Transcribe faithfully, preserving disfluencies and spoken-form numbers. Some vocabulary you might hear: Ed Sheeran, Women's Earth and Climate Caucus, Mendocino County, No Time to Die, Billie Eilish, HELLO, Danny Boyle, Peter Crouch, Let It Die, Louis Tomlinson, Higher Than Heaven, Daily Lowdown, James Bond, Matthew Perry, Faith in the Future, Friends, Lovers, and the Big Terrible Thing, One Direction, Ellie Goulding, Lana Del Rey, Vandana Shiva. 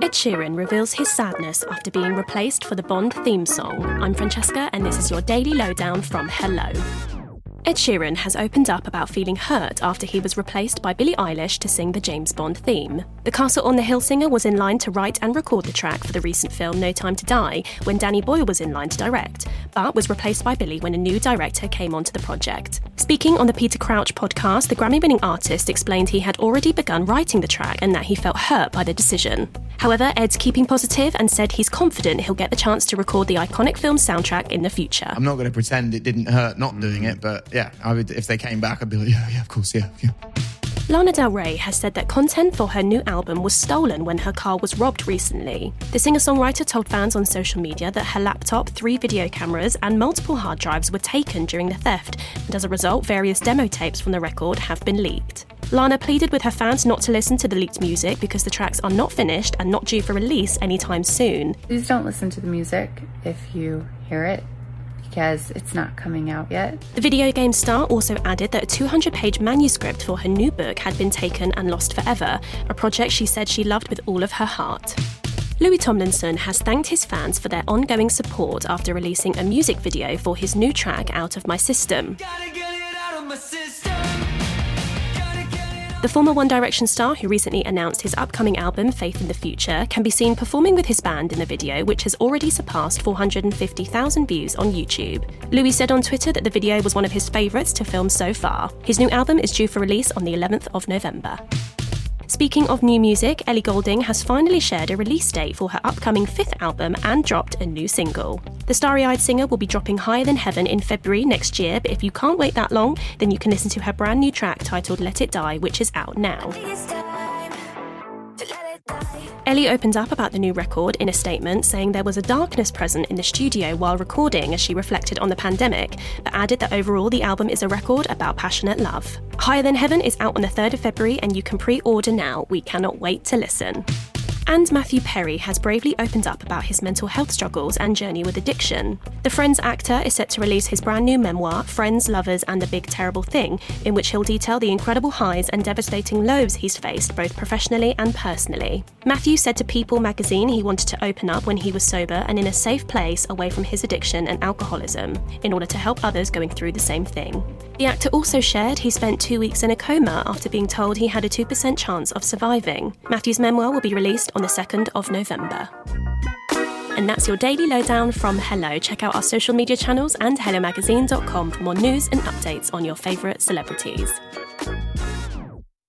Ed Sheeran reveals his sadness after being replaced for the Bond theme song. I'm Francesca and this is your Daily Lowdown from Hello. Ed Sheeran has opened up about feeling hurt after he was replaced by Billie Eilish to sing the James Bond theme. The Castle on the Hill singer was in line to write and record the track for the recent film No Time to Die when Danny Boyle was in line to direct, but was replaced by Billie when a new director came onto the project. Speaking on the Peter Crouch podcast, the Grammy-winning artist explained he had already begun writing the track and that he felt hurt by the decision. However, Ed's keeping positive and said he's confident he'll get the chance to record the iconic film soundtrack in the future. I'm not going to pretend it didn't hurt not doing it, but... Yeah, I would. If they came back, I'd be like, yeah, yeah, of course, yeah, yeah. Lana Del Rey has said that content for her new album was stolen when her car was robbed recently. The singer-songwriter told fans on social media that her laptop, three video cameras, and multiple hard drives were taken during the theft, and as a result, various demo tapes from the record have been leaked. Lana pleaded with her fans not to listen to the leaked music because the tracks are not finished and not due for release anytime soon. Please don't listen to the music if you hear it, because it's not coming out yet. The video game star also added that a two hundred page manuscript for her new book had been taken and lost forever, a project she said she loved with all of her heart. Louis Tomlinson has thanked his fans for their ongoing support after releasing a music video for his new track Out of My System. Gotta get it out of my system. The former One Direction star, who recently announced his upcoming album, Faith in the Future, can be seen performing with his band in the video, which has already surpassed four hundred fifty thousand views on YouTube. Louis said on Twitter that the video was one of his favourites to film so far. His new album is due for release on the eleventh of November. Speaking of new music, Ellie Goulding has finally shared a release date for her upcoming fifth album and dropped a new single. The starry-eyed singer will be dropping Higher Than Heaven in February next year, but if you can't wait that long, then you can listen to her brand new track titled Let It Die, which is out now. Ellie opened up about the new record in a statement, saying there was a darkness present in the studio while recording as she reflected on the pandemic, but added that overall the album is a record about passionate love. Higher Than Heaven is out on the third of February and you can pre-order now. We cannot wait to listen. And Matthew Perry has bravely opened up about his mental health struggles and journey with addiction. The Friends actor is set to release his brand new memoir, Friends, Lovers, and the Big Terrible Thing, in which he'll detail the incredible highs and devastating lows he's faced both professionally and personally. Matthew said to People magazine he wanted to open up when he was sober and in a safe place away from his addiction and alcoholism, in order to help others going through the same thing. The actor also shared he spent two weeks in a coma after being told he had a two percent chance of surviving. Matthew's memoir will be released on the second of November. And that's your Daily Lowdown from Hello. Check out our social media channels and hello magazine dot com for more news and updates on your favourite celebrities.